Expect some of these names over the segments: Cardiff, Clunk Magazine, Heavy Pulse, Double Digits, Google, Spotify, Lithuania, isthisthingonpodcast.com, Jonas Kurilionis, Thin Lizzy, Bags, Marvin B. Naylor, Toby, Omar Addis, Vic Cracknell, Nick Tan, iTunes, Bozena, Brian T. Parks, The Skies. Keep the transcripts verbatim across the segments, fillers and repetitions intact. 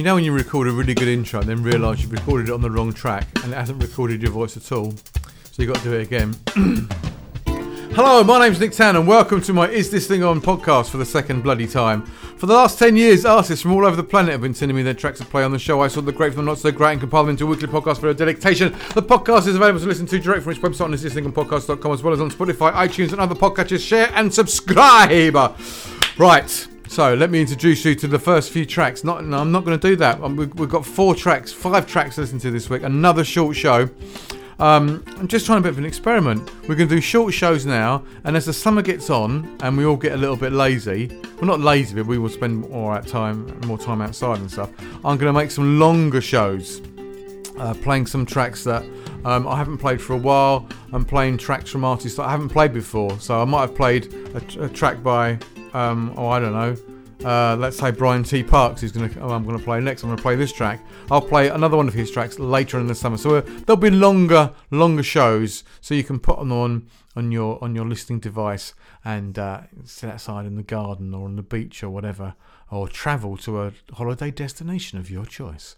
You know when you record a really good intro and then realise you've recorded it on the wrong track and it hasn't recorded your voice at all, so you've got to do it again. Hello, my name's Nick Tan and welcome to my Is This Thing On podcast for the second bloody time. For the last ten years, artists from all over the planet have been sending me their tracks to play on the show. I saw the great from the not so great and compiled them into a weekly podcast for your delectation. The podcast is available to listen to direct from its website on is this thing on podcast dot com, as well as on Spotify, iTunes and other podcatchers. Share and subscribe! Right. So let me introduce you to the first few tracks. Not, no, I'm not going to do that. We've got four tracks, five tracks to listen to this week. Another short show. Um, I'm just trying a bit of an experiment. We're going to do short shows now, and as the summer gets on and we all get a little bit lazy, well, not lazy, but we will spend more out time, more time outside and stuff. I'm going to make some longer shows, uh, playing some tracks that um, I haven't played for a while. I'm playing tracks from artists that I haven't played before. So I might have played a, a track by. Um, oh, I don't know. Uh, let's say Brian T. Parks is going to. Oh, I'm going to play next. I'm going to play this track. I'll play another one of his tracks later in the summer. So uh, there'll be longer, longer shows, so you can put them on on your on your listening device and uh, sit outside in the garden or on the beach or whatever, or travel to a holiday destination of your choice.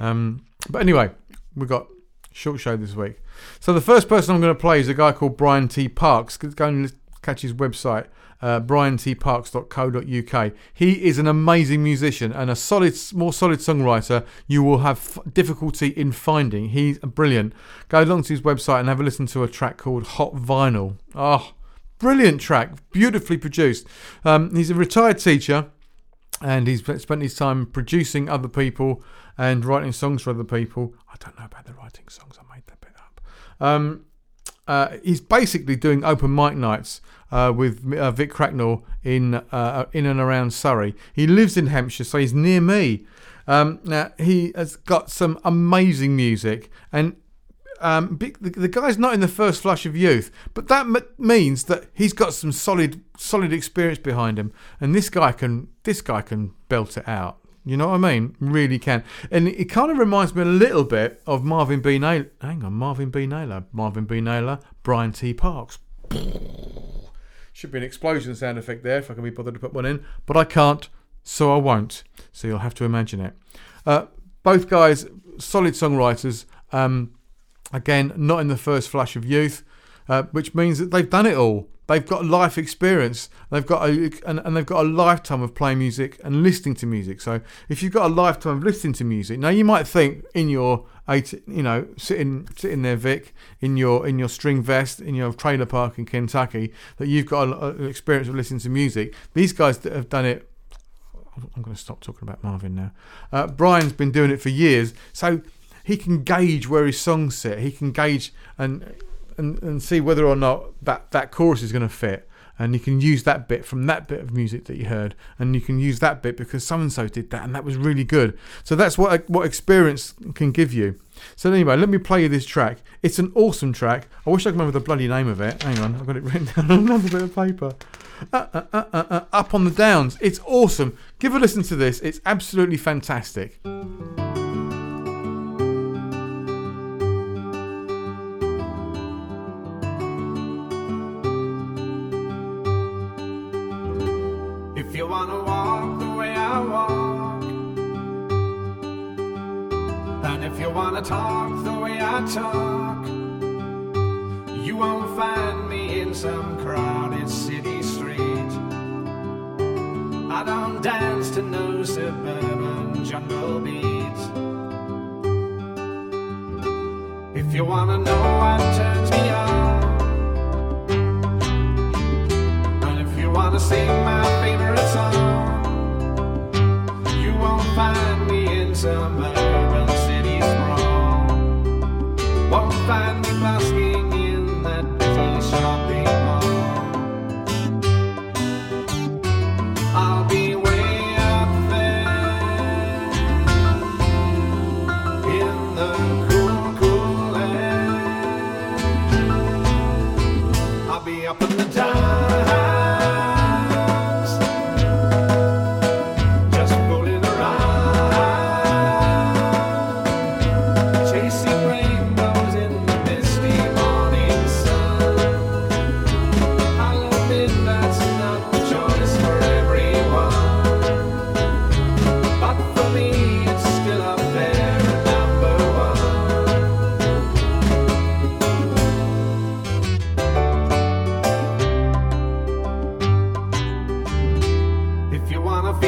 Um, but anyway, we've got short show this week. So the first person I'm going to play is a guy called Brian T. Parks. Go and catch his website. Uh, brian t parks dot co dot u k. He is an amazing musician and a solid, more solid songwriter you will have f- difficulty in finding. He's brilliant. Go along to his website and have a listen to a track called Hot Vinyl. Oh, brilliant track, beautifully produced. Um, he's a retired teacher and he's spent his time producing other people and writing songs for other people. I don't know about the writing songs, I made that bit up. Um, uh, he's basically doing open mic nights Uh, with uh, Vic Cracknell in uh, in and around Surrey. He lives in Hampshire, so he's near me. Um, now he has got some amazing music, and um, big, the, the guy's not in the first flush of youth, but that m- means that he's got some solid solid experience behind him. And this guy can this guy can belt it out. You know what I mean? Really can. And it kind of reminds me a little bit of Marvin B. Naylor. Hang on, Marvin B. Naylor, Marvin B. Naylor, Brian T. Parks. Should be an explosion sound effect there if I can be bothered to put one in, but I can't, so I won't. So you'll have to imagine it. Uh, both guys, solid songwriters. Um, again, not in the first flush of youth, uh, which means that they've done it all. They've got life experience. They've got a and, and they've got a lifetime of playing music and listening to music. So if you've got a lifetime of listening to music, now you might think in your eighty, you know, sitting sitting there, Vic, in your in your string vest in your trailer park in Kentucky, that you've got a, an experience of listening to music. These guys that have done it. I'm going to stop talking about Marvin now. Uh, Brian's been doing it for years, so he can gauge where his songs sit. He can gauge and. And, and see whether or not that, that chorus is going to fit. And you can use that bit from that bit of music that you heard. And you can use that bit because so-and-so did that and that was really good. So that's what what experience can give you. So anyway, let me play you this track. It's an awesome track. I wish I could remember the bloody name of it. Hang on, I've got it written down on another bit of paper. Uh, uh, uh, uh, uh, Up on the Downs. It's awesome. Give a listen to this. It's absolutely fantastic. If you wanna talk the way I talk, you won't find me in some crowded city street. I don't dance to no suburban jungle beats. If you wanna know what turns me on, and if you wanna sing my favorite song, you won't find me in some urban won't find me basking in that busy shopping mall. I'll be way up there in the cool, cool air. I'll be up in the dark. Just fooling around.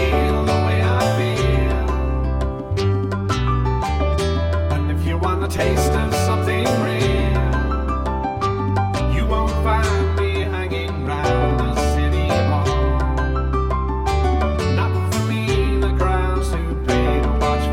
feel the way I feel. And if you want a taste of something real, you won't find me hanging round the city hall. Not for me, the crowds who pay to watch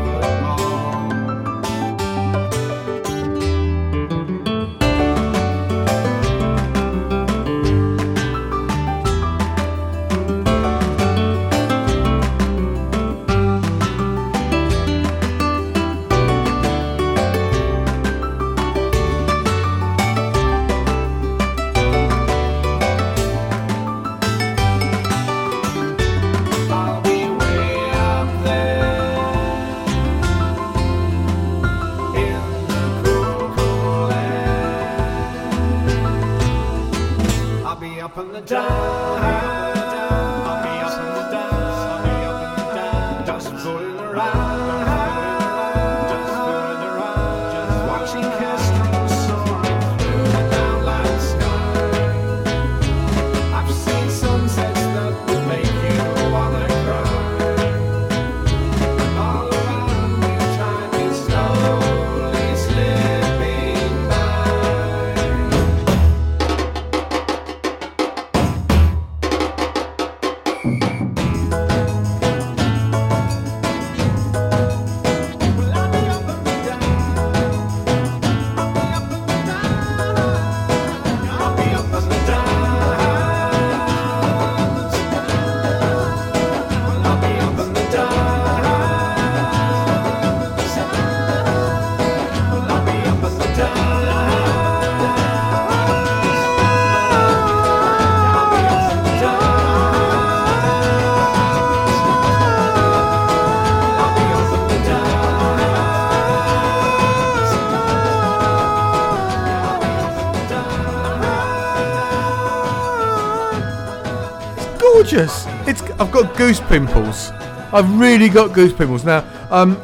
Gorgeous. It's I've got goose pimples. I've really got goose pimples now. Um,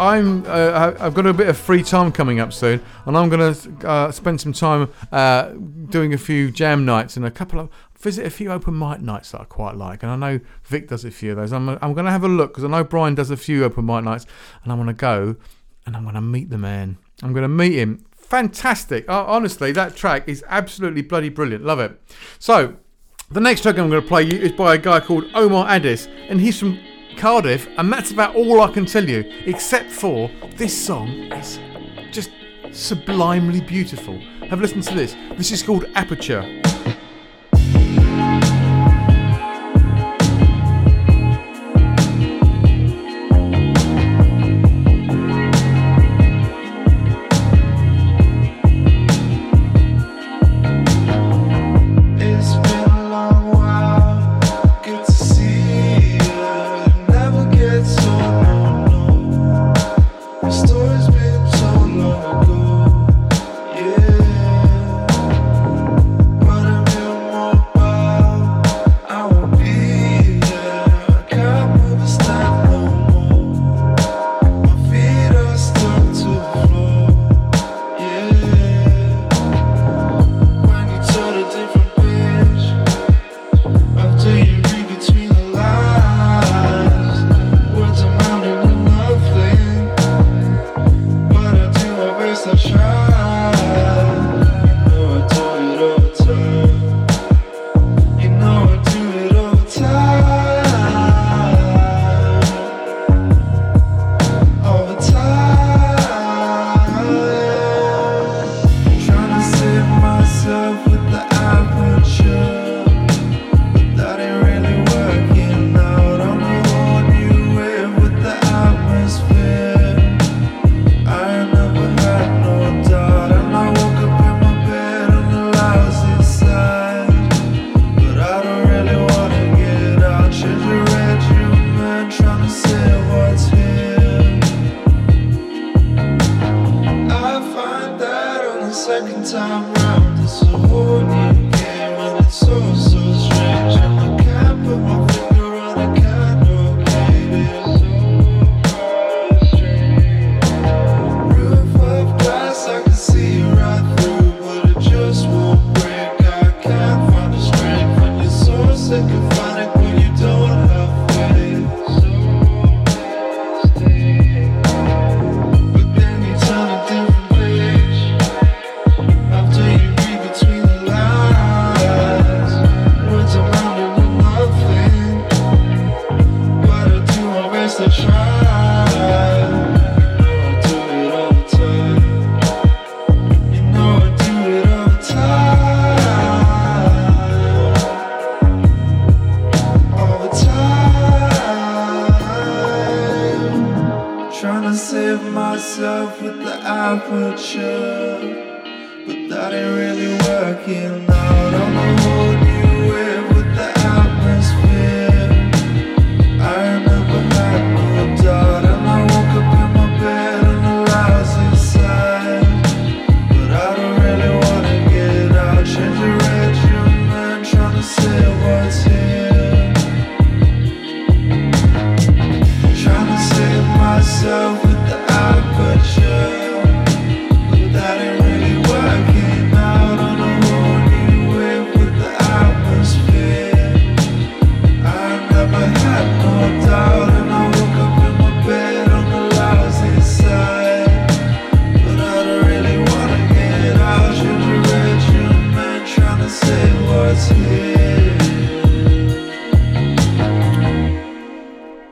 I'm uh, I've got a bit of free time coming up soon, and I'm gonna uh, spend some time uh, doing a few jam nights and a couple of visit a few open mic nights that I quite like. And I know Vic does a few of those. I'm I'm gonna have a look because I know Brian does a few open mic nights, and I'm gonna go and I'm gonna meet the man. I'm gonna meet him. Fantastic. Oh, honestly, that track is absolutely bloody brilliant. Love it. So. The next track I'm going to play you is by a guy called Omar Addis, and he's from Cardiff, and that's about all I can tell you, except for this song is just sublimely beautiful. Have a listen to this. This is called Aperture. My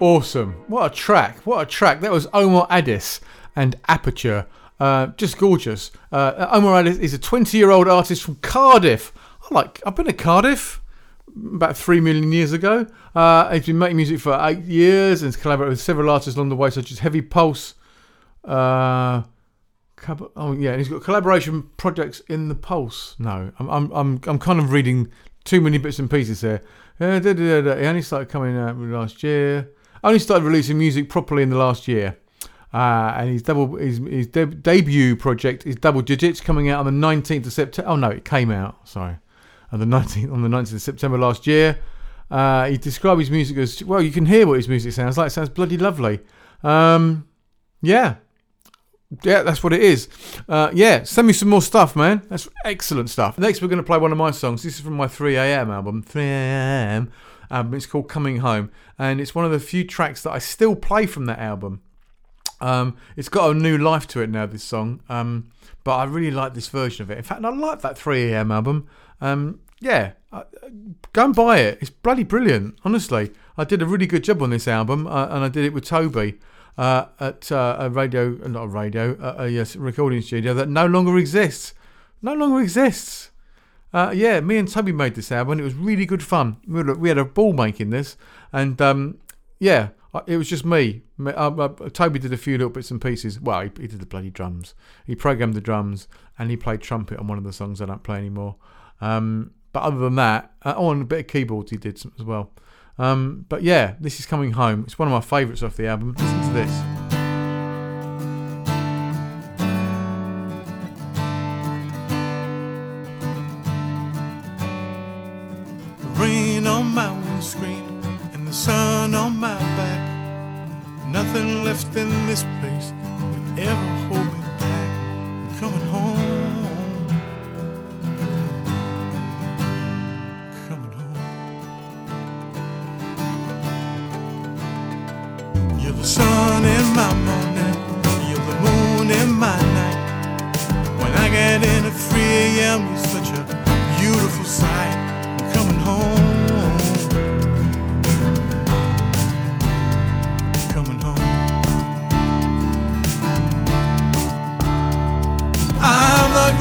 Awesome. What a track. What a track. That was Omar Addis and Aperture. Uh, just gorgeous. Uh, Omar Addis is a twenty-year-old artist from Cardiff. I like, I've been to Cardiff about three million years ago. Uh, he's been making music for eight years and has collaborated with several artists along the way, such as Heavy Pulse. Uh, oh, yeah, and he's got collaboration projects in the Pulse. No, I'm, I'm, I'm, I'm kind of reading too many bits and pieces there. Uh, da, da, da, da. He only started coming out last year. Only started releasing music properly in the last year. Uh, and his double his, his de- debut project is Double Digits, coming out on the nineteenth of September. Oh no, it came out, sorry. On the nineteenth on the nineteenth of September last year. Uh, he described his music as, well, you can hear what his music sounds like. It sounds bloody lovely. Um, yeah. Yeah, that's what it is. Uh, yeah, send me some more stuff, man. That's excellent stuff. Next, we're going to play one of my songs. This is from my three a.m. album. three a.m. Um, it's called Coming Home, and it's one of the few tracks that I still play from that album. Um, it's got a new life to it now, this song, um, but I really like this version of it. In fact, I like that three a.m. album. Um, yeah, I, go and buy it. It's bloody brilliant, honestly. I did a really good job on this album, uh, and I did it with Toby uh, at uh, a radio, not a radio, uh, a yes, recording studio that no longer exists. No longer exists. Uh, yeah, me and Toby made this album and it was really good fun. We had a, we had a ball making this, and um, yeah, it was just me. I, I, Toby did a few little bits and pieces. Well, he, he did the bloody drums. He programmed the drums and he played trumpet on one of the songs I don't play anymore. Um, but other than that, uh, oh, and a bit of keyboards he did as well. Um, but yeah, this is Coming Home. It's one of my favourites off the album. Listen to this. Sun on my back, nothing left in this place that ever hold me back. I'm coming home, coming home. You're the sun in my morning, you're the moon in my night. When I get in at three a.m., you're such a beautiful sight. I'm coming home.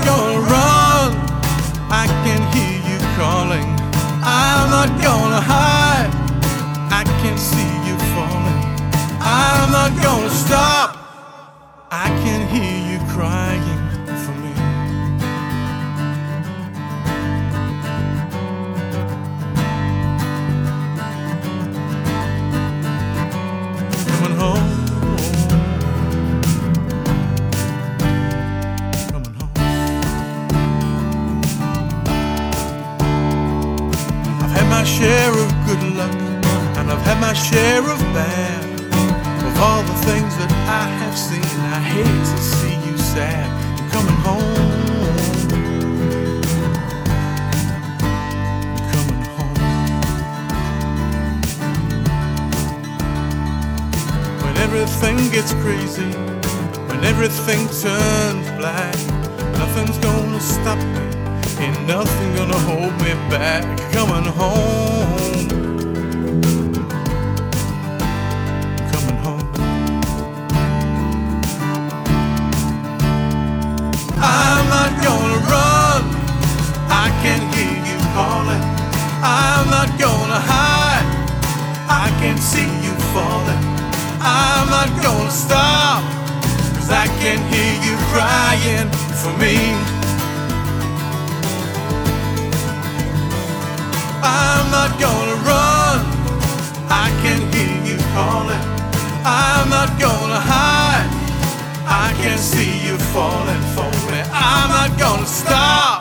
Gonna run, I can hear you calling. I'm not gonna hide, I can see you falling. I'm not gonna stop, I can hear you crying for me. Coming home. Share of good luck, and I've had my share of bad. Of all the things that I have seen, I hate to see you sad. You're coming home, you're coming home. When everything gets crazy, when everything turns black, nothing's gonna stop me. Ain't nothing gonna hold me back. Coming home, coming don't stop, 'cause I can hear you crying for me. I'm not gonna run, I can hear you calling. I'm not gonna hide, I can see you falling for me. I'm not gonna stop.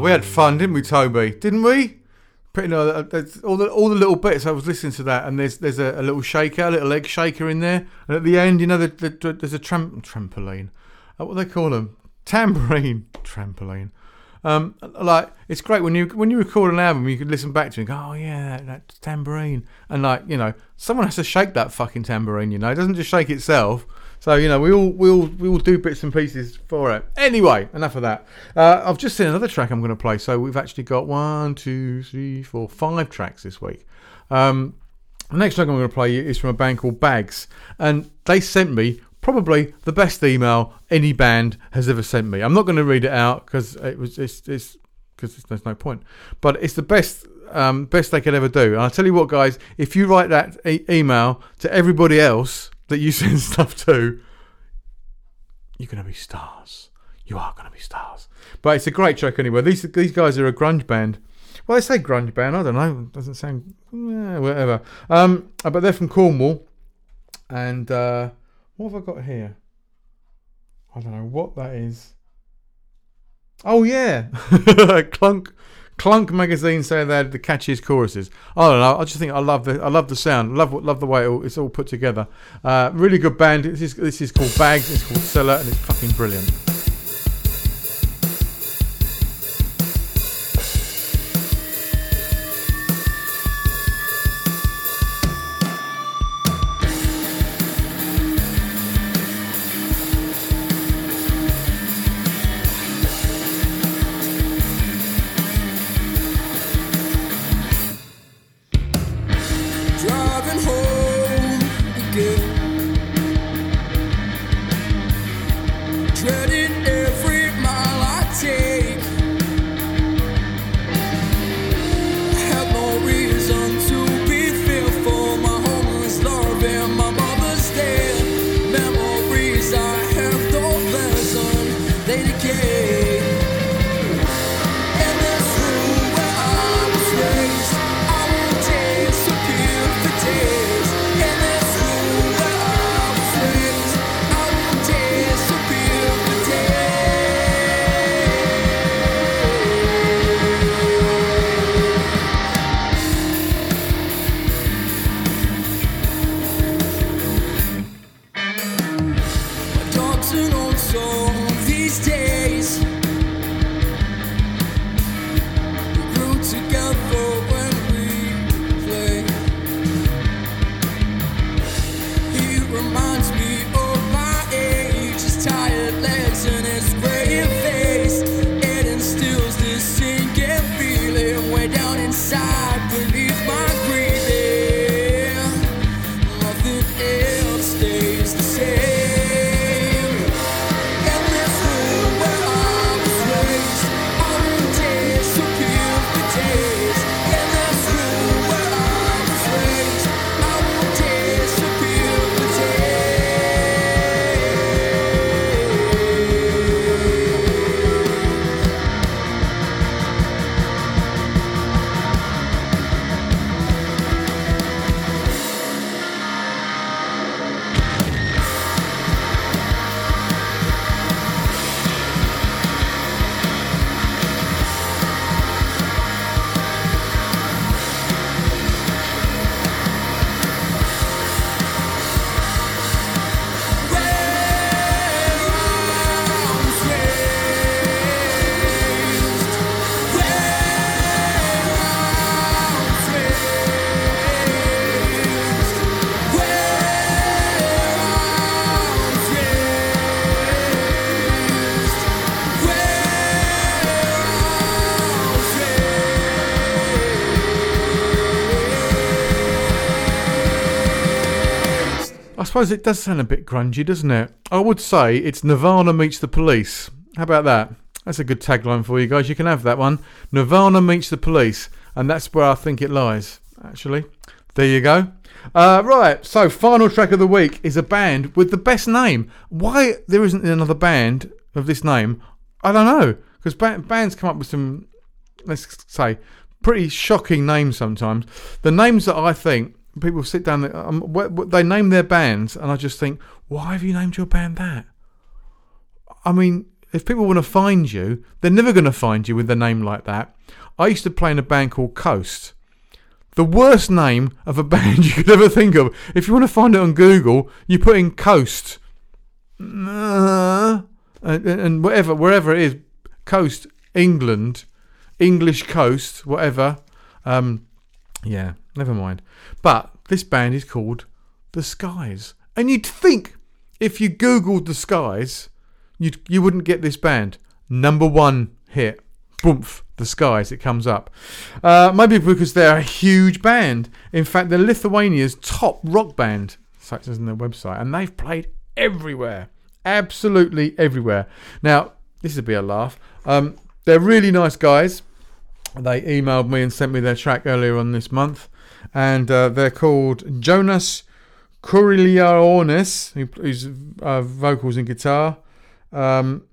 We had fun, didn't we, Toby? Didn't we? Pretty no, all the all the little bits. I was listening to that, and there's there's a, a little shaker, a little egg shaker in there, and at the end, you know, the, the, there's a tram, trampoline. Uh, what do they call them? Tambourine, trampoline. Um, like it's great when you when you record an album, you can listen back to it and go, oh yeah, that, that tambourine, and like you know, someone has to shake that fucking tambourine. You know, it doesn't just shake itself. So, you know, we all, we, all, we all do bits and pieces for it. Anyway, enough of that. Uh, I've just seen another track I'm going to play. So we've actually got one, two, three, four, five tracks this week. Um, the next track I'm going to play is from a band called Bags. And they sent me probably the best email any band has ever sent me. I'm not going to read it out because it was it's, it's, cause there's no point. But it's the best... Um, best they could ever do. And I'll tell you what, guys, if you write that e- email to everybody else that you send stuff to, you're going to be stars. You are going to be stars. But it's a great track anyway. These these guys are a grunge band. Well, they say grunge band. I don't know. It doesn't sound... Eh, whatever. Um, but they're from Cornwall. And uh, what have I got here? I don't know what that is. Oh, yeah. Clunk. Clunk Magazine say they had the catchiest choruses. I don't know. I just think I love the I love the sound. Love love the way it all, it's all put together. Uh, really good band. This is this is called Bags. It's called Cellar, and it's fucking brilliant. Ready? suppose it does sound a bit grungy, doesn't it? I would say it's Nirvana meets the Police. How about that? That's a good tagline for you guys. You can have that one. Nirvana meets the Police. And that's where I think it lies, actually. There you go. Uh, right, so final track of the week is a band with the best name. Why there isn't another band of this name, I don't know. Because ba- bands come up with some, let's say, pretty shocking names sometimes. The names that I think people sit down, um, they name their bands, and I just think, why have you named your band that? I mean, if people want to find you, they're never going to find you with a name like that. I used to play in a band called Coast. The worst name of a band you could ever think of. If you want to find it on Google, you put in Coast. Uh, and, and whatever, wherever it is, Coast, England, English Coast, whatever. Um, yeah, never mind. But this band is called The Skies. And you'd think if you Googled The Skies, you'd, you wouldn't get this band. Number one hit. Boomf. The Skies, it comes up. Uh, maybe because they're a huge band. In fact, they're Lithuania's top rock band, such as on their website. And they've played everywhere. Absolutely everywhere. Now, this would be a laugh. Um, they're really nice guys. They emailed me and sent me their track earlier on this month. And uh, they're called Jonas Kurilionis, who's uh, vocals and guitar. Um,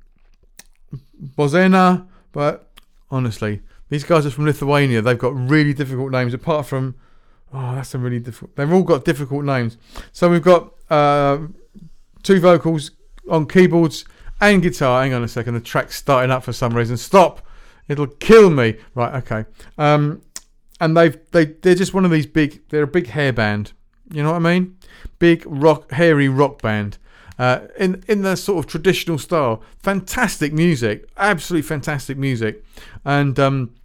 Bozena, but... honestly, these guys are from Lithuania. They've got really difficult names, apart from... oh, that's a really difficult... they've all got difficult names. So we've got uh, two vocals on keyboards and guitar. Hang on a second. The track's starting up for some reason. Stop. It'll kill me. Right, okay. Um, and they've, they, they're just one of these big... they're a big hair band. You know what I mean? Big, rock, hairy rock band. Uh, in in their sort of traditional style, fantastic music, absolutely fantastic music, and um,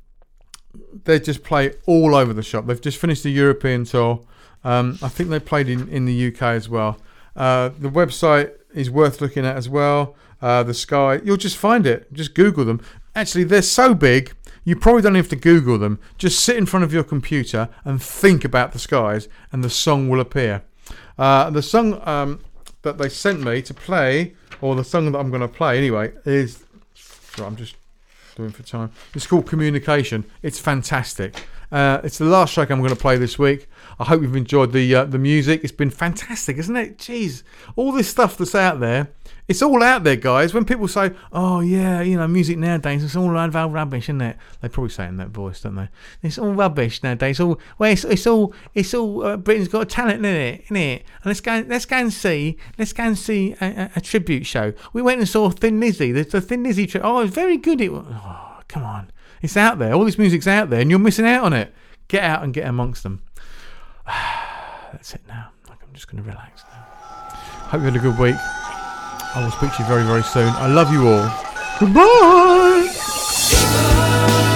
they just play all over the shop. They've just finished the European tour. Um, I think they played in, in the U K as well. Uh, the website is worth looking at as well. Uh, the Sky, you'll just find it. Just Google them. Actually, they're so big, you probably don't have to Google them. Just sit in front of your computer and think about The Skies, and the song will appear. Uh, the song. Um, that they sent me to play, or the song that I'm going to play anyway, is... sorry, I'm just doing for time. It's called Communication. It's fantastic. Uh, it's the last track I'm going to play this week. I hope you've enjoyed the uh, the music. It's been fantastic, isn't it? Jeez. All this stuff that's out there, it's all out there, guys. When people say, oh, yeah, you know, music nowadays, it's all rubbish, isn't it? They probably say it in that voice, don't they? It's all rubbish nowadays. All well, it's, it's all, it's all. Uh, Britain's Got Talent, isn't it? Isn't it? And let's go, let's go and see, let's go and see a, a, a tribute show. We went and saw Thin Lizzy, the, the Thin Lizzy tribute. Oh, it's very good. It was. Oh, come on. It's out there. All this music's out there, and you're missing out on it. Get out and get amongst them. That's it now. Like, I'm just going to relax now. Hope you had a good week. I will speak to you very, very soon. I love you all. Goodbye. Peace.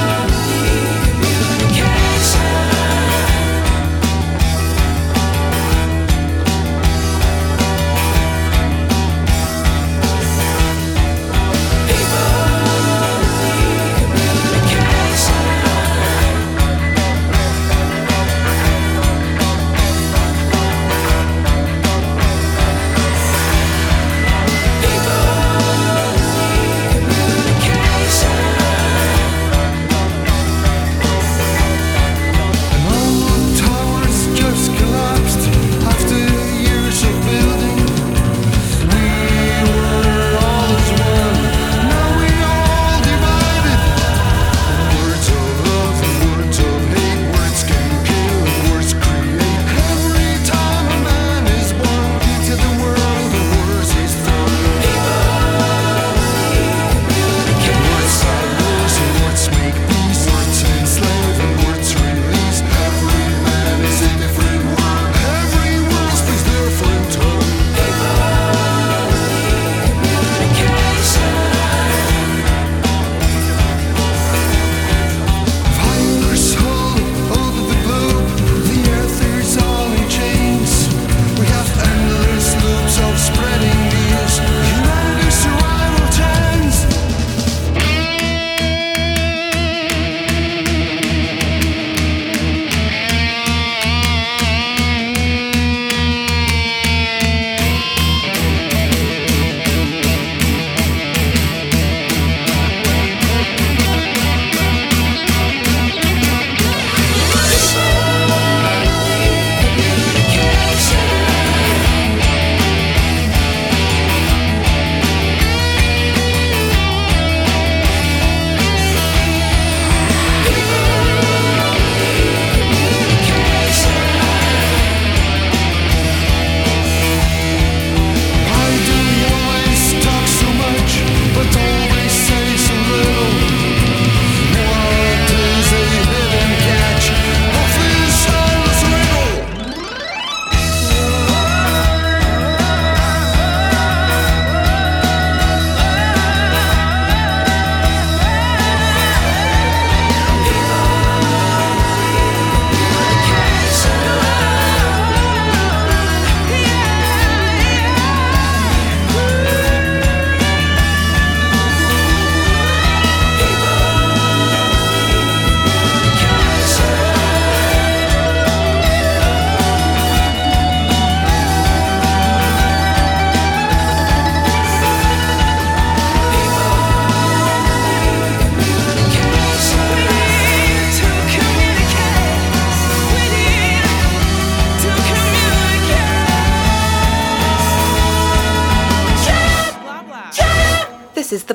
is the